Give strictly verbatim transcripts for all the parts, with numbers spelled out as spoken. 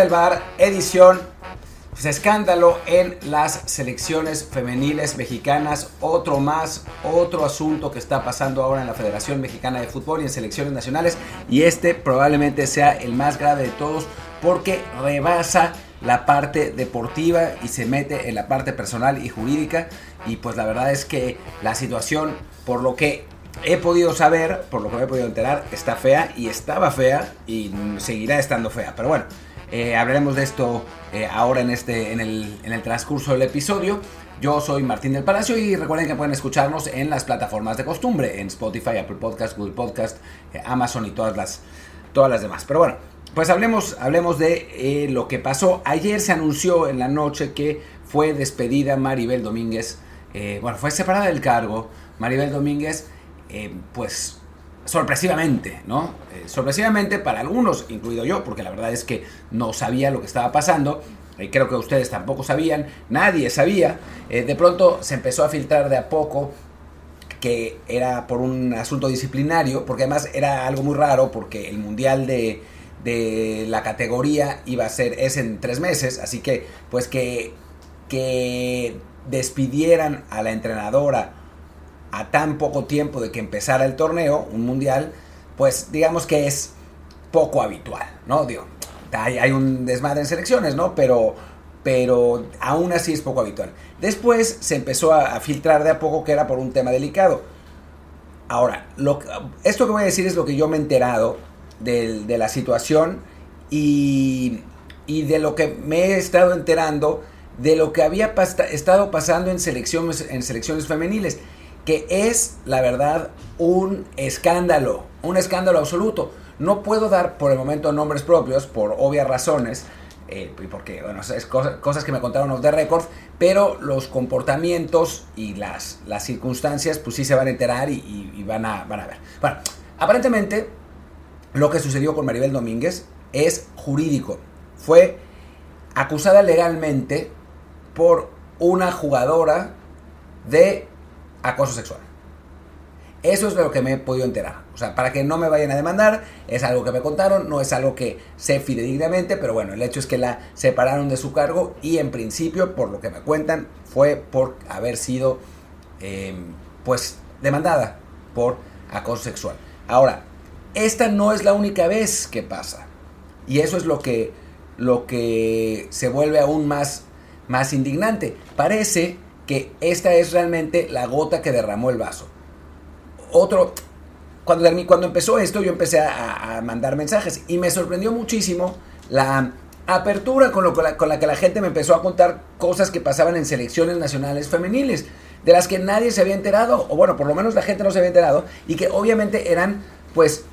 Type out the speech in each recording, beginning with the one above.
desde el bar, edición pues, escándalo en las selecciones femeniles mexicanas. Otro más, otro asunto que está pasando ahora en la Federación Mexicana de Fútbol y en selecciones nacionales. Y este probablemente sea el más grave de todos porque rebasa la parte deportiva y se mete en la parte personal y jurídica. Y pues la verdad es que la situación, por lo que he podido saber, por lo que me he podido enterar, está fea y estaba fea y seguirá estando fea. Pero bueno, eh, hablaremos de esto eh, ahora en, este, en, el, en el transcurso del episodio. Yo soy Martín del Palacio y recuerden que pueden escucharnos en las plataformas de costumbre, en Spotify, Apple Podcast, Google Podcast, eh, Amazon y todas las, todas las demás. Pero bueno, pues hablemos, hablemos de eh, lo que pasó. Ayer se anunció en la noche que fue despedida Maribel Domínguez. Eh, bueno, fue separada del cargo Maribel Domínguez, eh, pues sorpresivamente, ¿no? Eh, sorpresivamente para algunos, incluido yo, porque la verdad es que no sabía lo que estaba pasando. Eh, creo que ustedes tampoco sabían, nadie sabía. Eh, de pronto se empezó a filtrar de a poco que era por un asunto disciplinario, porque además era algo muy raro, porque el Mundial de, de la categoría iba a ser, es en tres meses, así que pues que... que despidieran a la entrenadora a tan poco tiempo de que empezara el torneo, un mundial, pues digamos que es poco habitual, ¿no? Digo, hay, hay un desmadre en selecciones, ¿no? Pero, pero aún así es poco habitual. Después se empezó a, a filtrar de a poco que era por un tema delicado. Ahora, lo, esto que voy a decir es lo que yo me he enterado de, de la situación y, y de lo que me he estado enterando de lo que había pasta, estado pasando en selecciones, en selecciones femeniles, que es, la verdad, un escándalo, un escándalo absoluto. No puedo dar por el momento nombres propios, por obvias razones, eh, porque, bueno, es cosa, cosas que me contaron off the record, pero los comportamientos y las, las circunstancias, pues sí se van a enterar y, y, y van, a, van a ver. Bueno, aparentemente, lo que sucedió con Maribel Domínguez es jurídico. Fue acusada legalmente por una jugadora de acoso sexual. Eso es de lo que me he podido enterar. O sea, para que no me vayan a demandar, es algo que me contaron, no es algo que sé fidedignamente, pero bueno, el hecho es que la separaron de su cargo y en principio, por lo que me cuentan, fue por haber sido eh, pues demandada por acoso sexual. Ahora, esta no es la única vez que pasa. Y eso es lo que, lo que se vuelve aún más... más indignante. Parece que esta es realmente la gota que derramó el vaso. Otro, cuando, cuando empezó esto, yo empecé a, a mandar mensajes y me sorprendió muchísimo la apertura con, lo, con, la, con la que la gente me empezó a contar cosas que pasaban en selecciones nacionales femeniles, de las que nadie se había enterado, o bueno, por lo menos la gente no se había enterado, y que obviamente eran, pues,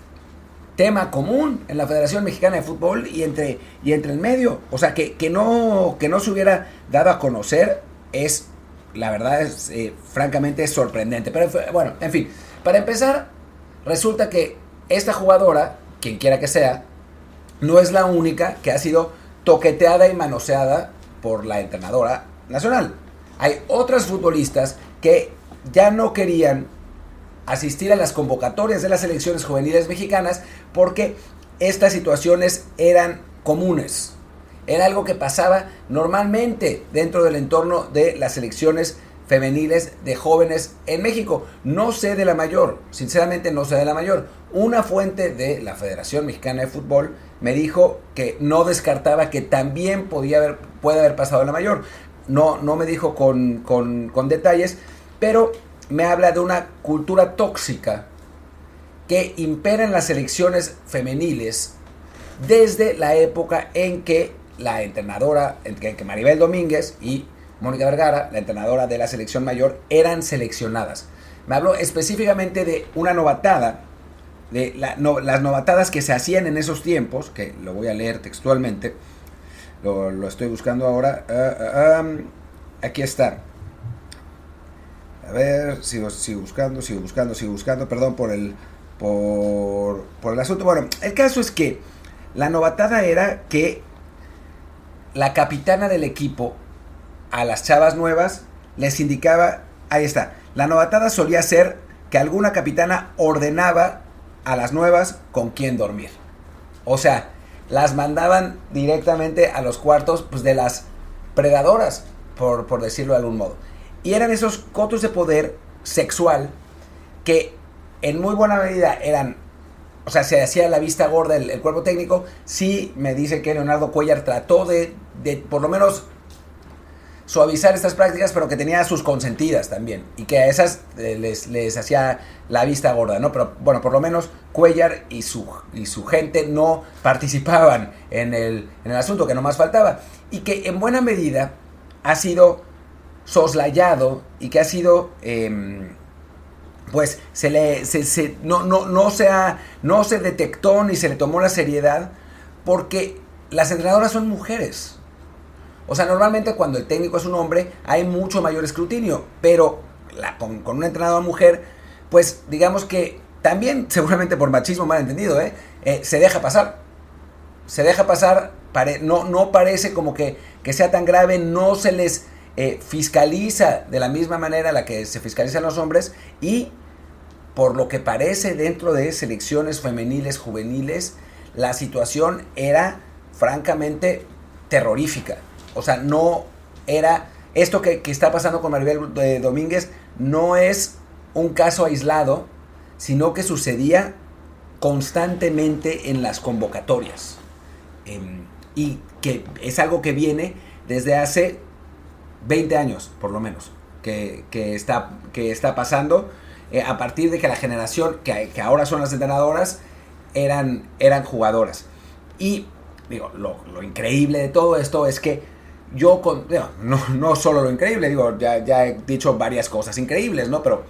tema común en la Federación Mexicana de Fútbol y entre, y entre el medio. O sea, que, que, no, que no se hubiera dado a conocer es, la verdad, es eh, francamente es sorprendente. Pero bueno, en fin, para empezar, resulta que esta jugadora, quien quiera que sea, no es la única que ha sido toqueteada y manoseada por la entrenadora nacional. Hay otras futbolistas que ya no querían asistir a las convocatorias de las selecciones juveniles mexicanas porque estas situaciones eran comunes. Era algo que pasaba normalmente dentro del entorno de las selecciones femeniles de jóvenes en México. No sé de la mayor, sinceramente no sé de la mayor. Una fuente de la Federación Mexicana de Fútbol me dijo que no descartaba que también podía haber, puede haber pasado en la mayor. No, no me dijo con, con, con detalles, pero me habla de una cultura tóxica que impera en las selecciones femeniles desde la época en que la entrenadora, en que Maribel Domínguez y Mónica Vergara, la entrenadora de la selección mayor, eran seleccionadas. Me habló específicamente de una novatada, de la, no, las novatadas que se hacían en esos tiempos, que lo voy a leer textualmente, lo, lo estoy buscando ahora, uh, uh, um, aquí está. A ver, sigo, sigo buscando, sigo buscando, sigo buscando, perdón por el, por, por el asunto. Bueno, el caso es que la novatada era que la capitana del equipo a las chavas nuevas les indicaba, ahí está, la novatada solía ser que alguna capitana ordenaba a las nuevas con quién dormir. O sea, las mandaban directamente a los cuartos, pues, de las predadoras, por, por decirlo de algún modo. Y eran esos cotos de poder sexual que en muy buena medida eran, o sea, se hacía la vista gorda el, el cuerpo técnico. Sí me dice que Leonardo Cuéllar trató de, de por lo menos suavizar estas prácticas, pero que tenía sus consentidas también, y que a esas eh, les, les hacía la vista gorda, ¿no? Pero bueno, por lo menos Cuéllar y su, y su gente no participaban en el, en el asunto, que nomás faltaba, y que en buena medida ha sido soslayado y que ha sido, eh, pues, se le, se, se, no, no, no, se ha, no se detectó ni se le tomó la seriedad, porque las entrenadoras son mujeres. O sea, normalmente cuando el técnico es un hombre hay mucho mayor escrutinio, pero la, con, con una entrenadora mujer, pues digamos que también, seguramente por machismo mal entendido, ¿eh? Eh, se deja pasar, se deja pasar, pare, no, no parece como que, que sea tan grave, no se les eh, fiscaliza de la misma manera la que se fiscalizan los hombres, y por lo que parece dentro de selecciones femeniles, juveniles, la situación era francamente terrorífica. O sea, no era... Esto que, que está pasando con Maribel eh, Domínguez no es un caso aislado, sino que sucedía constantemente en las convocatorias. Eh, y que es algo que viene desde hace veinte años, por lo menos, que, que, está, que está pasando eh, a partir de que la generación, que, que ahora son las entrenadoras, eran, eran jugadoras. Y digo, lo, lo increíble de todo esto es que Yo, con, no, no solo lo increíble, digo, ya, ya he dicho varias cosas increíbles, ¿no? Pero,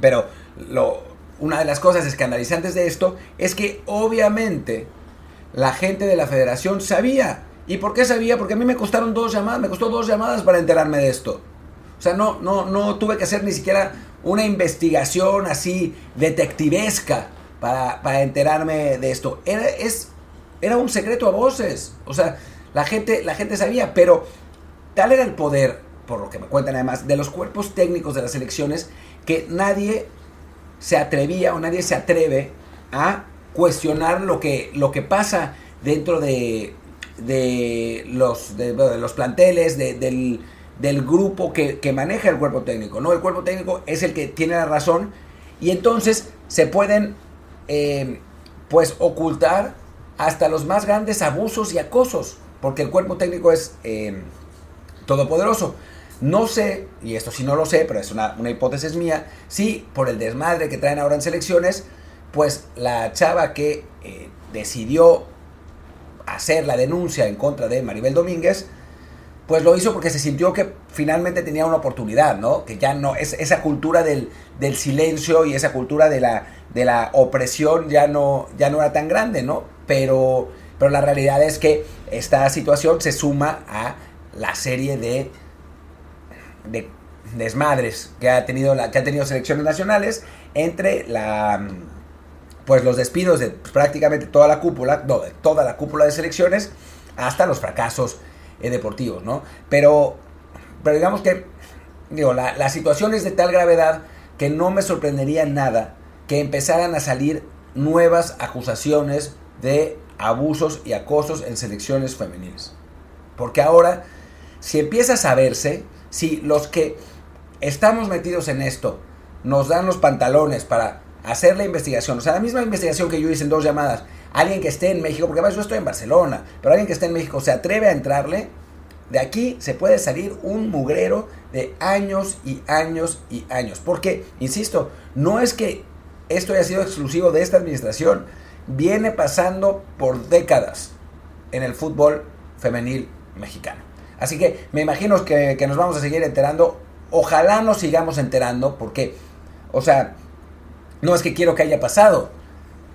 pero lo, una de las cosas escandalizantes de esto es que obviamente la gente de la federación sabía. ¿Y por qué sabía? Porque a mí me costaron dos llamadas, me costó dos llamadas para enterarme de esto. O sea, no, no, no tuve que hacer ni siquiera una investigación así detectivesca para, para enterarme de esto. Era, es, era un secreto a voces, o sea... La gente, la gente sabía, pero tal era el poder, por lo que me cuentan además, de los cuerpos técnicos de las selecciones, que nadie se atrevía o nadie se atreve a cuestionar lo que, lo que pasa dentro de, de, los, de, de los planteles, de, del, del grupo que, que maneja el cuerpo técnico, ¿no? El cuerpo técnico es el que tiene la razón, y entonces se pueden eh, pues ocultar hasta los más grandes abusos y acosos, porque el cuerpo técnico es eh, todopoderoso. No sé, y esto sí no lo sé, pero es una, una hipótesis mía, si por el desmadre que traen ahora en selecciones, pues la chava que eh, decidió hacer la denuncia en contra de Maribel Domínguez, pues lo hizo porque se sintió que finalmente tenía una oportunidad, ¿no? Que ya no, es, esa cultura del, del silencio y esa cultura de la, de la opresión ya no, ya no era tan grande, ¿no? Pero... Pero la realidad es que esta situación se suma a la serie de, de desmadres que ha tenido la, que ha tenido selecciones nacionales, entre la, pues los despidos de prácticamente toda la cúpula, no, de toda la cúpula de selecciones, hasta los fracasos eh, deportivos, ¿no? Pero, pero digamos que digo, la, la situación es de tal gravedad que no me sorprendería nada que empezaran a salir nuevas acusaciones de abusos y acosos en selecciones femeniles, porque ahora si empieza a saberse, si los que estamos metidos en esto nos dan los pantalones para hacer la investigación, o sea, la misma investigación que yo hice en dos llamadas, alguien que esté en México, porque además yo estoy en Barcelona, pero alguien que esté en México se atreve a entrarle, de aquí se puede salir un mugrero de años y años y años, porque, insisto, no es que esto haya sido exclusivo de esta administración, viene pasando por décadas en el fútbol femenil mexicano. Así que me imagino que, que nos vamos a seguir enterando. Ojalá nos sigamos enterando, porque, o sea, no es que quiero que haya pasado,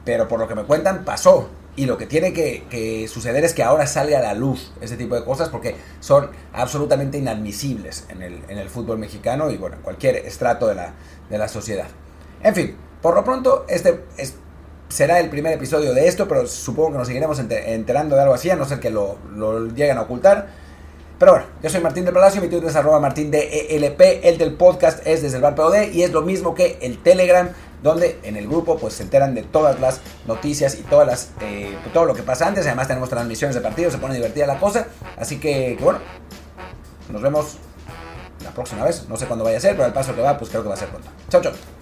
pero por lo que me cuentan, pasó. Y lo que tiene que, que suceder es que ahora salga a la luz ese tipo de cosas, porque son absolutamente inadmisibles en el, en el fútbol mexicano y, bueno, en cualquier estrato de la, de la sociedad. En fin, por lo pronto, este... Es, será el primer episodio de esto, pero supongo que nos seguiremos enterando de algo así, a no ser que lo, lo lleguen a ocultar. Pero bueno, yo soy Martín del Palacio, mi Twitter es arroba Martín D E L P, el del podcast es Desde el Bar P O D y es lo mismo que el Telegram, donde en el grupo pues se enteran de todas las noticias y todas las, eh, todo lo que pasa antes. Además tenemos transmisiones de partidos, se pone divertida la cosa, así que, que bueno, nos vemos la próxima vez, no sé cuándo vaya a ser, pero al paso que va, pues creo que va a ser pronto. Chao, chao.